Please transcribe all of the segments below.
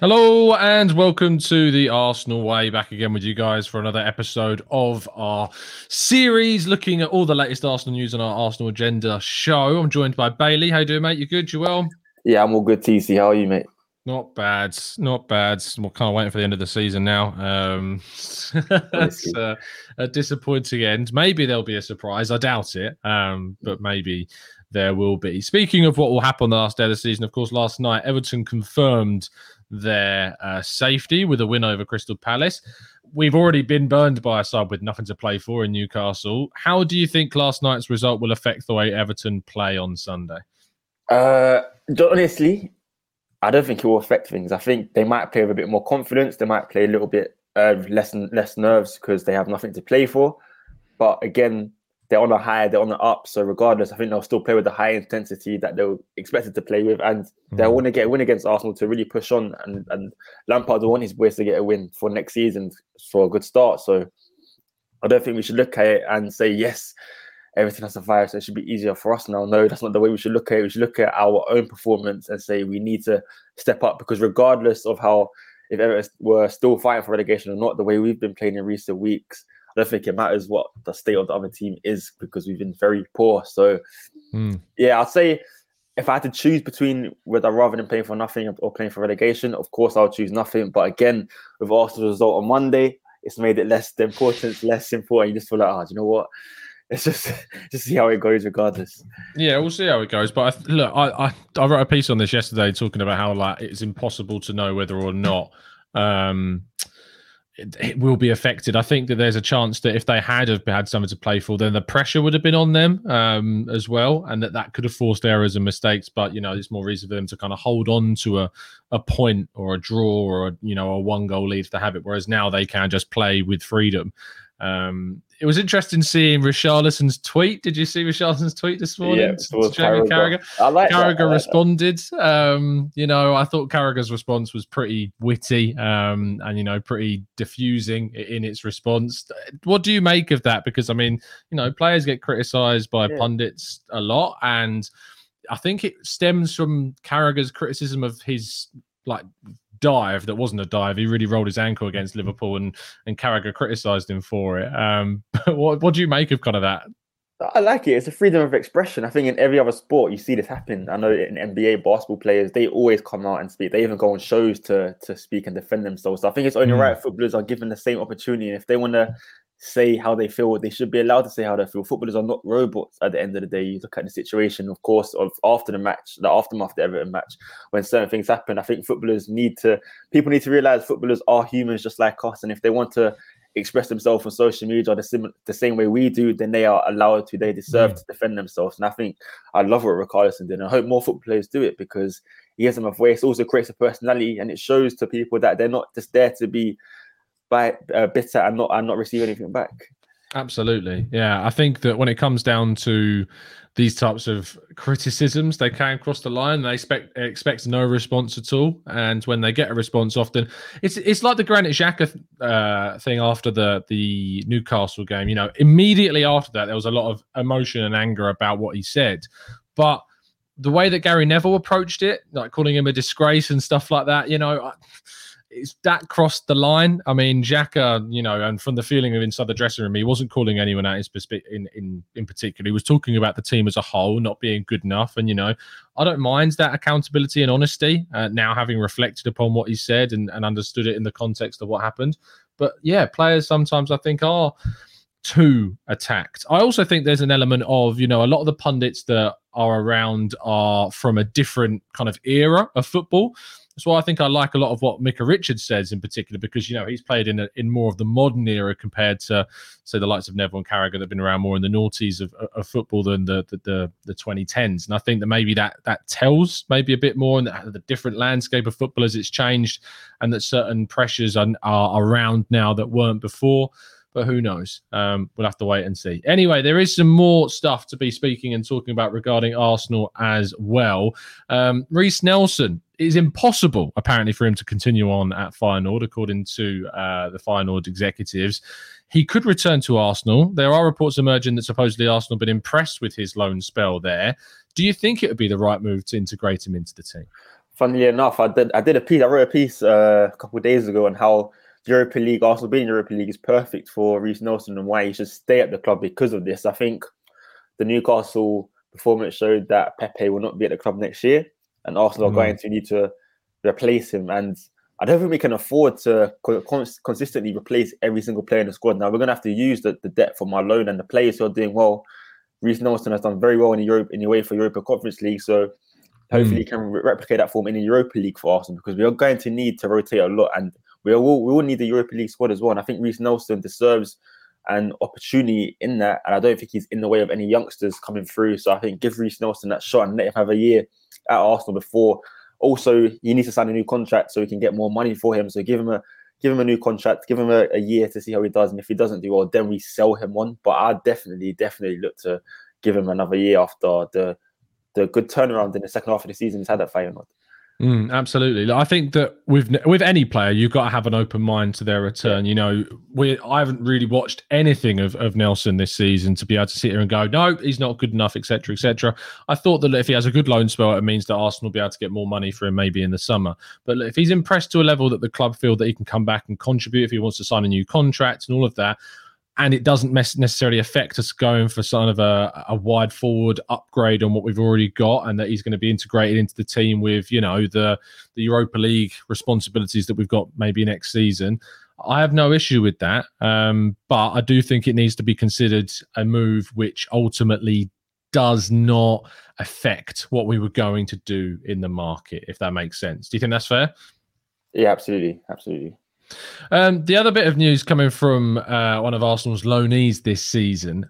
Hello and welcome to the Arsenal Way, back again with you guys for another episode of our series looking at all the latest Arsenal news on our Arsenal Agenda show. I'm joined by Bailey. How you doing, mate? You good? You well? Yeah, I'm all good, TC. How are you, mate? Not bad. We're kind of waiting for the end of the season now. It's a disappointing end. Maybe there'll be a surprise. I doubt it, but maybe there will be. Speaking of what will happen the last day of the season, of course, last night Everton confirmed their safety with a win over Crystal Palace. We've already been burned by a side with nothing to play for in Newcastle. How do you think last night's result will affect the way Everton play on Sunday? Honestly, I don't think it will affect things. I think they might play with a bit more confidence. They might play a little bit less nerves because they have nothing to play for. But again, they're on a high, they're on the up. So regardless, I think they'll still play with the high intensity that they were expected to play with. And they'll want to get a win against Arsenal to really push on. And Lampard will want his boys to get a win for next season for a good start. So I don't think we should look at it and say, yes, everything has survived, so it should be easier for us now. No, that's not the way we should look at it. We should look at our own performance and say we need to step up. Because regardless of how, if Everton were still fighting for relegation or not, the way we've been playing in recent weeks, I don't think it matters what the state of the other team is because we've been very poor. So, yeah, I'd say if I had to choose between whether rather than playing for nothing or playing for relegation, of course I'll choose nothing. But again, with Arsenal's result on Monday, it's made it less, the importance less important. You just feel like, do you know what? Let's just see how it goes regardless. Yeah, we'll see how it goes. But I wrote a piece on this yesterday talking about how it's impossible to know whether or not it will be affected. I think that there's a chance that if they had something to play for, then the pressure would have been on them as well, and that could have forced errors and mistakes. But, you know, it's more reason for them to kind of hold on to a point or a draw or, a one-goal lead if they have it, whereas now they can just play with freedom. It was interesting seeing Richarlison's tweet. Did you see Richarlison's twet this morning? Yeah, towards Carragher. Carragher responded. I thought Carragher's response was pretty witty and, pretty diffusing in its response. What do you make of that? Because, players get criticised by pundits a lot. And I think it stems from Carragher's criticism of his, dive that wasn't a dive. He really rolled his ankle against Liverpool and Carragher criticised him for it. But what do you make of kind of that? I like it. It's a freedom of expression. I think in every other sport you see this happen. I know in NBA basketball players, they always come out and speak. They even go on shows to speak and defend themselves. So I think it's only right footballers are given the same opportunity. If they want to say how they feel, they should be allowed to say how they feel. Footballers are not robots at the end of the day. You look at the situation, of course, of after the match, the aftermath of the Everton match, when certain things happen. I think people need to realise footballers are humans just like us. And if they want to express themselves on social media the same way we do, then they are allowed to. They deserve to defend themselves. And I think I love what Richarlison did. And I hope more football players do it because he gives them a voice, also creates a personality, and it shows to people that they're not just there to be bitter and not receive anything back. Absolutely. Yeah. I think that when it comes down to these types of criticisms, they can cross the line. They expect no response at all. And when they get a response, often it's like the Granit Xhaka thing after the Newcastle game. Immediately after that, there was a lot of emotion and anger about what he said. But the way that Gary Neville approached it, like calling him a disgrace and stuff like that, It's that crossed the line. I mean, Xhaka, and from the feeling of inside the dressing room, he wasn't calling anyone out in particular. He was talking about the team as a whole not being good enough. And, I don't mind that accountability and honesty now, having reflected upon what he said and understood it in the context of what happened. But, yeah, players sometimes I think are too attacked. I also think there's an element of, a lot of the pundits that are around are from a different kind of era of football. That's why I think I like a lot of what Mika Richards says in particular, because, you know, he's played in more of the modern era compared to, say, the likes of Neville and Carragher that have been around more in the noughties of football than the 2010s. And I think that maybe that tells maybe a bit more, and the different landscape of football as it's changed, and that certain pressures are around now that weren't before. But who knows? We'll have to wait and see. Anyway, there is some more stuff to be speaking and talking about regarding Arsenal as well. Reiss Nelson. It is impossible, apparently, for him to continue on at Feyenoord, according to the Feyenoord executives. He could return to Arsenal. There are reports emerging that supposedly Arsenal have been impressed with his loan spell there. Do you think it would be the right move to integrate him into the team? Funnily enough, I wrote a piece a couple of days ago on how Europa League, Arsenal being in Europa League, is perfect for Reiss Nelson and why he should stay at the club because of this. I think the Newcastle performance showed that Pepe will not be at the club next year, and Arsenal are going to need to replace him. And I don't think we can afford to consistently replace every single player in the squad. Now, we're going to have to use the depth from our loan and the players who are doing well. Reiss Nelson has done very well in Europe, in the way for Europa Conference League. So hopefully he can replicate that form in the Europa League for Arsenal, because we are going to need to rotate a lot. And we will need the Europa League squad as well. And I think Reiss Nelson deserves an opportunity in that. And I don't think he's in the way of any youngsters coming through. So I think give Reiss Nelson that shot and let him have a year at Arsenal before. Also, he needs to sign a new contract so we can get more money for him. So give him a new contract, give him a year to see how he does. And if he doesn't do well, then we sell him on. But I definitely look to give him another year after the good turnaround in the second half of the season he's had at Feyenoord. Absolutely. I think that with any player, you've got to have an open mind to their return. Yeah. You know, I haven't really watched anything of Nelson this season to be able to sit here and go, no, he's not good enough, etc., etc. I thought that if he has a good loan spell, it means that Arsenal will be able to get more money for him maybe in the summer. But if he's impressed to a level that the club feel that he can come back and contribute, if he wants to sign a new contract and all of that, and it doesn't necessarily affect us going for sort of a wide forward upgrade on what we've already got, and that he's going to be integrated into the team with, you know, the Europa League responsibilities that we've got maybe next season. I have no issue with that, but I do think it needs to be considered a move which ultimately does not affect what we were going to do in the market, if that makes sense. Do you think that's fair? Yeah, absolutely. The other bit of news coming from one of Arsenal's loanees this season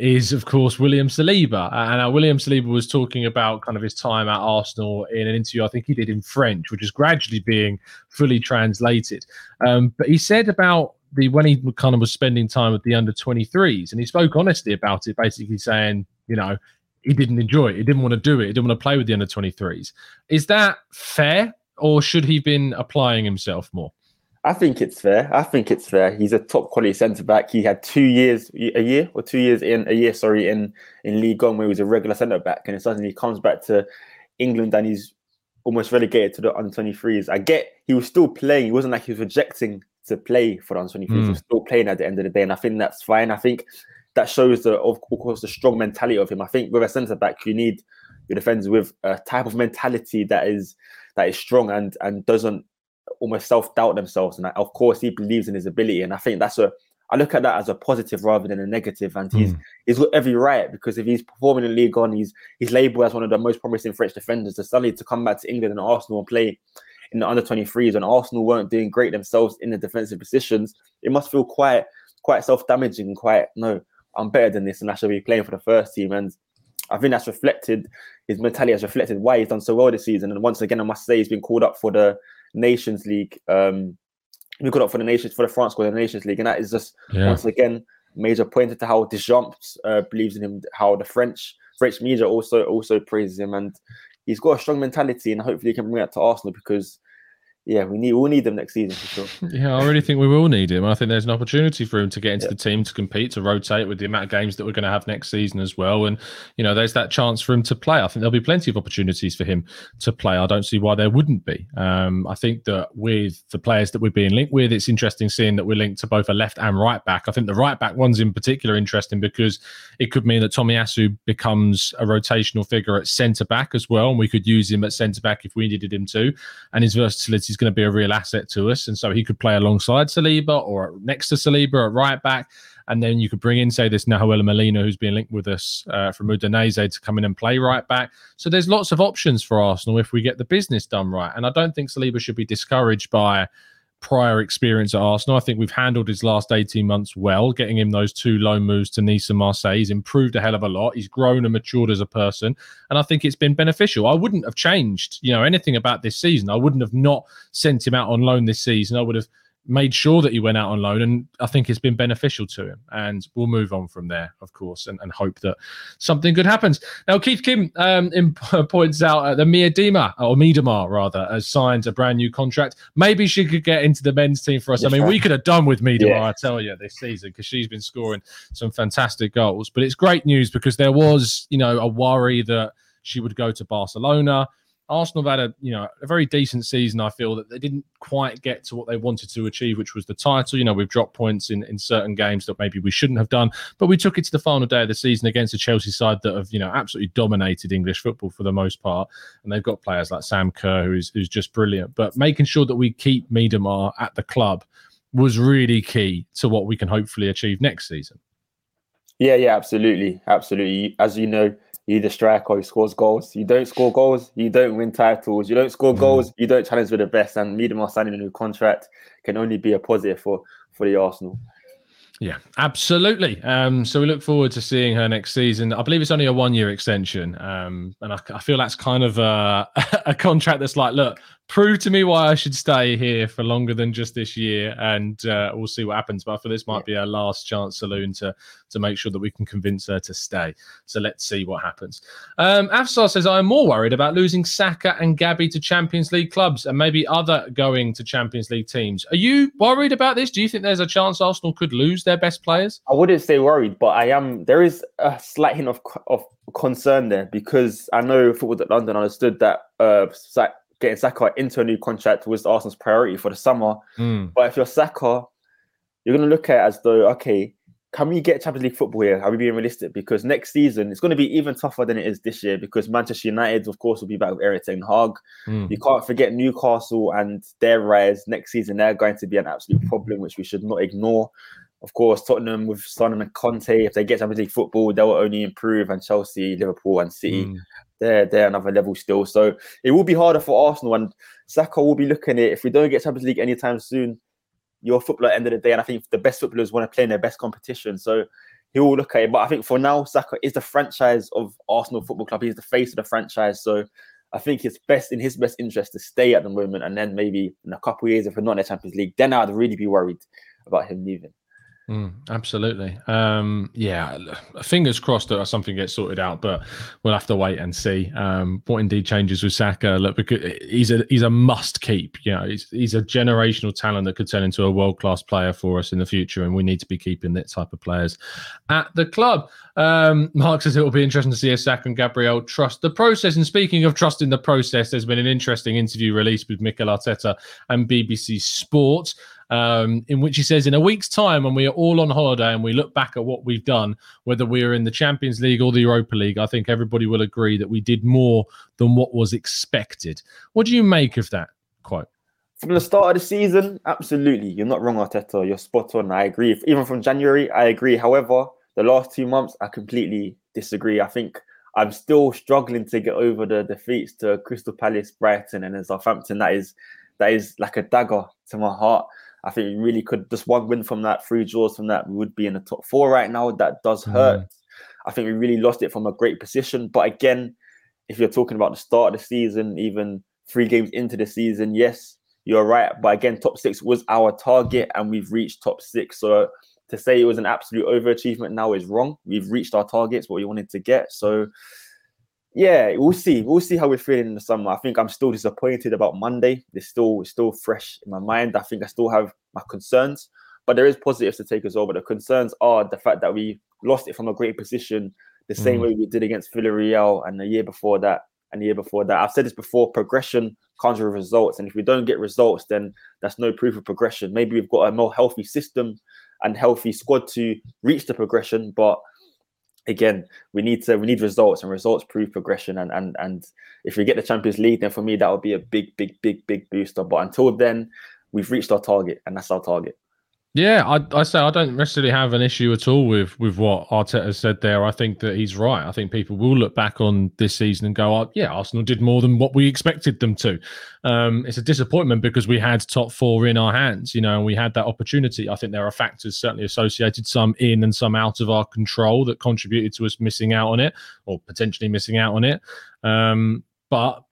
is, of course, William Saliba. And William Saliba was talking about kind of his time at Arsenal in an interview I think he did in French, which is gradually being fully translated. But he said about when he kind of was spending time with the under-23s, and he spoke honestly about it, basically saying, you know, he didn't enjoy it. He didn't want to do it. He didn't want to play with the under-23s. Is that fair, or should he have been applying himself more? I think it's fair. He's a top quality centre-back. He had two years in Ligue 1 where he was a regular centre-back, and then suddenly he comes back to England and he's almost relegated to the under-23s. I get he was still playing. It wasn't like he was rejecting to play for the under-23s. He was still playing at the end of the day, and I think that's fine. I think that shows, of course, the strong mentality of him. I think with a centre-back, you need your defence with a type of mentality that is strong and doesn't almost self-doubt themselves, and of course he believes in his ability, and I think I look at that as a positive rather than a negative. And he's got every right, because if he's performing in Ligue 1, he's labelled as one of the most promising French defenders. To suddenly to come back to England and Arsenal and play in the under-23s, and Arsenal weren't doing great themselves in the defensive positions, it must feel quite self-damaging and I'm better than this and I should be playing for the first team. And I think that's reflected, his mentality has reflected why he's done so well this season. And once again, I must say, he's been called up for the Nations League. We got up for the Nations, for the France squad in the Nations League, and that is just once again major pointer to how Deschamps believes in him, how the French media also praises him, and he's got a strong mentality, and hopefully he can bring that to Arsenal, because we'll need him next season for sure. I really think we will need him. I think there's an opportunity for him to get into the team, to compete, to rotate with the amount of games that we're going to have next season as well. And, you know, there's that chance for him to play. I think there'll be plenty of opportunities for him to play. I don't see why there wouldn't be. I think that with the players that we're being linked with, it's interesting seeing that we're linked to both a left and right back. I think the right back one's in particular interesting, because it could mean that Tomiyasu becomes a rotational figure at centre back as well. And we could use him at centre back if we needed him to. And his versatility going to be a real asset to us, and so he could play alongside Saliba or next to Saliba at right back, And then you could bring in, say, this Nahuel Molina, who's been linked with us from Udinese, to come in and play right back. So there's lots of options for Arsenal if we get the business done right. And I don't think Saliba should be discouraged by prior experience at Arsenal. I think we've handled his last 18 months well, getting him those two loan moves to Nice and Marseille. He's improved a hell of a lot. He's grown and matured as a person. And I think it's been beneficial. I wouldn't have changed, anything about this season. I wouldn't have not sent him out on loan this season. I would have made sure that he went out on loan, and I think it's been beneficial to him. And we'll move on from there, of course, and hope that something good happens. Now, Keith Kim points out that Miedema has signed a brand new contract. Maybe she could get into the men's team for us. That's right. We could have done with Miedema, I tell you, this season, because she's been scoring some fantastic goals. But it's great news because there was, a worry that she would go to Barcelona. Arsenal have had a very decent season, I feel, that they didn't quite get to what they wanted to achieve, which was the title. We've dropped points in certain games that maybe we shouldn't have done, but we took it to the final day of the season against a Chelsea side that have, absolutely dominated English football for the most part. And they've got players like Sam Kerr, who's just brilliant. But making sure that we keep Miedema at the club was really key to what we can hopefully achieve next season. Yeah, absolutely. Absolutely. As you know, you're either striker or he scores goals. You don't score goals, you don't win titles. You don't score goals, you don't challenge with the best. And Miedema signing a new contract can only be a positive for the Arsenal. Yeah, absolutely. So we look forward to seeing her next season. I believe it's only a one-year extension. And I feel that's kind of a contract that's like, look, prove to me why I should stay here for longer than just this year. And we'll see what happens. But I feel this might be our last chance saloon to make sure that we can convince her to stay. So let's see what happens. Afsar says, I'm more worried about losing Saka and Gabby to Champions League clubs and maybe other going to Champions League teams. Are you worried about this? Do you think there's a chance Arsenal could lose their best players? I wouldn't say worried, but I am. There is a slight hint of concern there, because I know Football at London understood that getting Saka into a new contract was Arsenal's priority for the summer. But if you're Saka, you're going to look at it as though, okay, can we get Champions League football here? Are we being realistic? Because next season, it's going to be even tougher than it is this year, because Manchester United, of course, will be back with Erik ten Hag. You can't forget Newcastle and their rise. Next season, they're going to be an absolute problem, which we should not ignore. Of course, Tottenham with Son and Conte, if they get Champions League football, they will only improve. And Chelsea, Liverpool and City, they're another level still. So it will be harder for Arsenal. And Saka will be looking at it. If we don't get Champions League anytime soon, you're a footballer at the end of the day. And I think the best footballers want to play in their best competition. So he will look at it. But I think for now, Saka is the franchise of Arsenal Football Club. He's the face of the franchise. So I think it's in his best interest to stay at the moment. And then maybe in a couple of years, if we're not in the Champions League, then I'd really be worried about him leaving. Absolutely. Fingers crossed that something gets sorted out, but we'll have to wait and see what indeed changes with Saka. Look, because he's a must keep. He's a generational talent that could turn into a world-class player for us in the future, and we need to be keeping that type of players at the club. Mark says it will be interesting to see if Saka and Gabriel trust the process. And speaking of trusting the process, there's been an interesting interview released with Mikel Arteta and BBC Sport, in which he says, in a week's time, when we are all on holiday and we look back at what we've done, whether we are in the Champions League or the Europa League, I think everybody will agree that we did more than what was expected. What do you make of that quote? From the start of the season, absolutely. You're not wrong, Arteta. You're spot on. I agree. Even from January, I agree. However, the last 2 months, I completely disagree. I think I'm still struggling to get over the defeats to Crystal Palace, Brighton, and then Southampton. That is like a dagger to my heart. I think we really could, just one win from that, 3 draws from that, we would be in the top 4 right now. That does hurt. I think we really lost it from a great position. But again, if you're talking about the start of the season, even 3 games into the season, yes, you're right. But again, top 6 was our target and we've reached top 6. So to say it was an absolute overachievement now is wrong. We've reached our targets, what we wanted to get. So yeah, we'll see. We'll see how we're feeling in the summer. I think I'm still disappointed about Monday. It's still fresh in my mind. I think I still have my concerns, but there is positives to take as well. But the concerns are the fact that we lost it from a great position the same way we did against Villarreal and the year before that. I've said this before, progression conjures results. And if we don't get results, then that's no proof of progression. Maybe we've got a more healthy system and healthy squad to reach the progression, but again, we need results, and results prove progression. And if we get the Champions League, then for me that would be a big booster. But until then, we've reached our target, and that's our target. Yeah, I say I don't necessarily have an issue at all with what Arteta said there. I think that he's right. I think people will look back on this season and go, oh, yeah, Arsenal did more than what we expected them to. It's a disappointment because we had top four in our hands, you know, and we had that opportunity. I think there are factors certainly associated, some in and some out of our control, that contributed to us missing out on it, or potentially missing out on it. But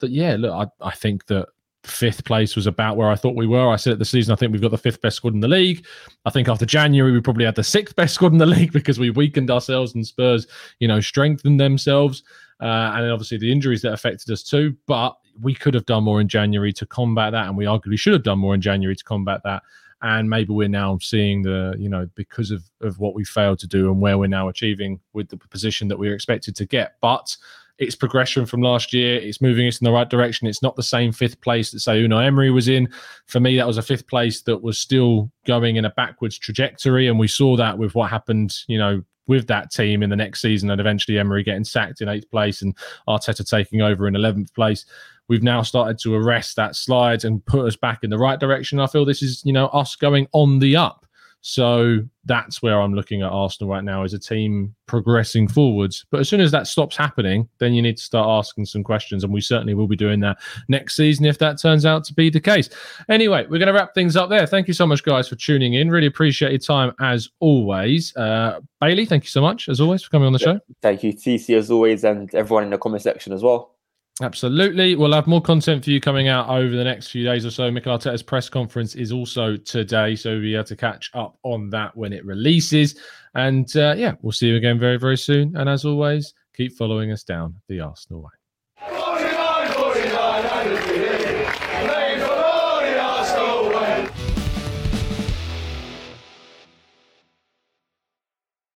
yeah, look, I think that fifth place was about where I thought we were. I said at the season, I think we've got the fifth best squad in the league. I think after January, we probably had the sixth best squad in the league because we weakened ourselves and Spurs, you know, strengthened themselves. And then obviously the injuries that affected us too. But we could have done more in January to combat that. And we arguably should have done more in January to combat that. And maybe we're now seeing the, you know, because of what we failed to do and where we're now achieving with the position that we were expected to get. But it's progression from last year. It's moving us in the right direction. It's not the same fifth place that, say, Unai Emery was in. For me, that was a fifth place that was still going in a backwards trajectory. And we saw that with what happened, you know, with that team in the next season, and eventually Emery getting sacked in eighth place and Arteta taking over in 11th place. We've now started to arrest that slide and put us back in the right direction. I feel this is, you know, us going on the up. So that's where I'm looking at Arsenal right now, as a team progressing forwards. But as soon as that stops happening, then you need to start asking some questions. And we certainly will be doing that next season if that turns out to be the case. Anyway, we're going to wrap things up there. Thank you so much, guys, for tuning in. Really appreciate your time as always. Bailey, thank you so much as always for coming on the show. Thank you, TC, as always, and everyone in the comment section as well. Absolutely. We'll have more content for you coming out over the next few days or so. Mikel Arteta's press conference is also today, so we'll be able to catch up on that when it releases. And yeah, we'll see you again very, very soon. And as always, keep following us down the Arsenal way.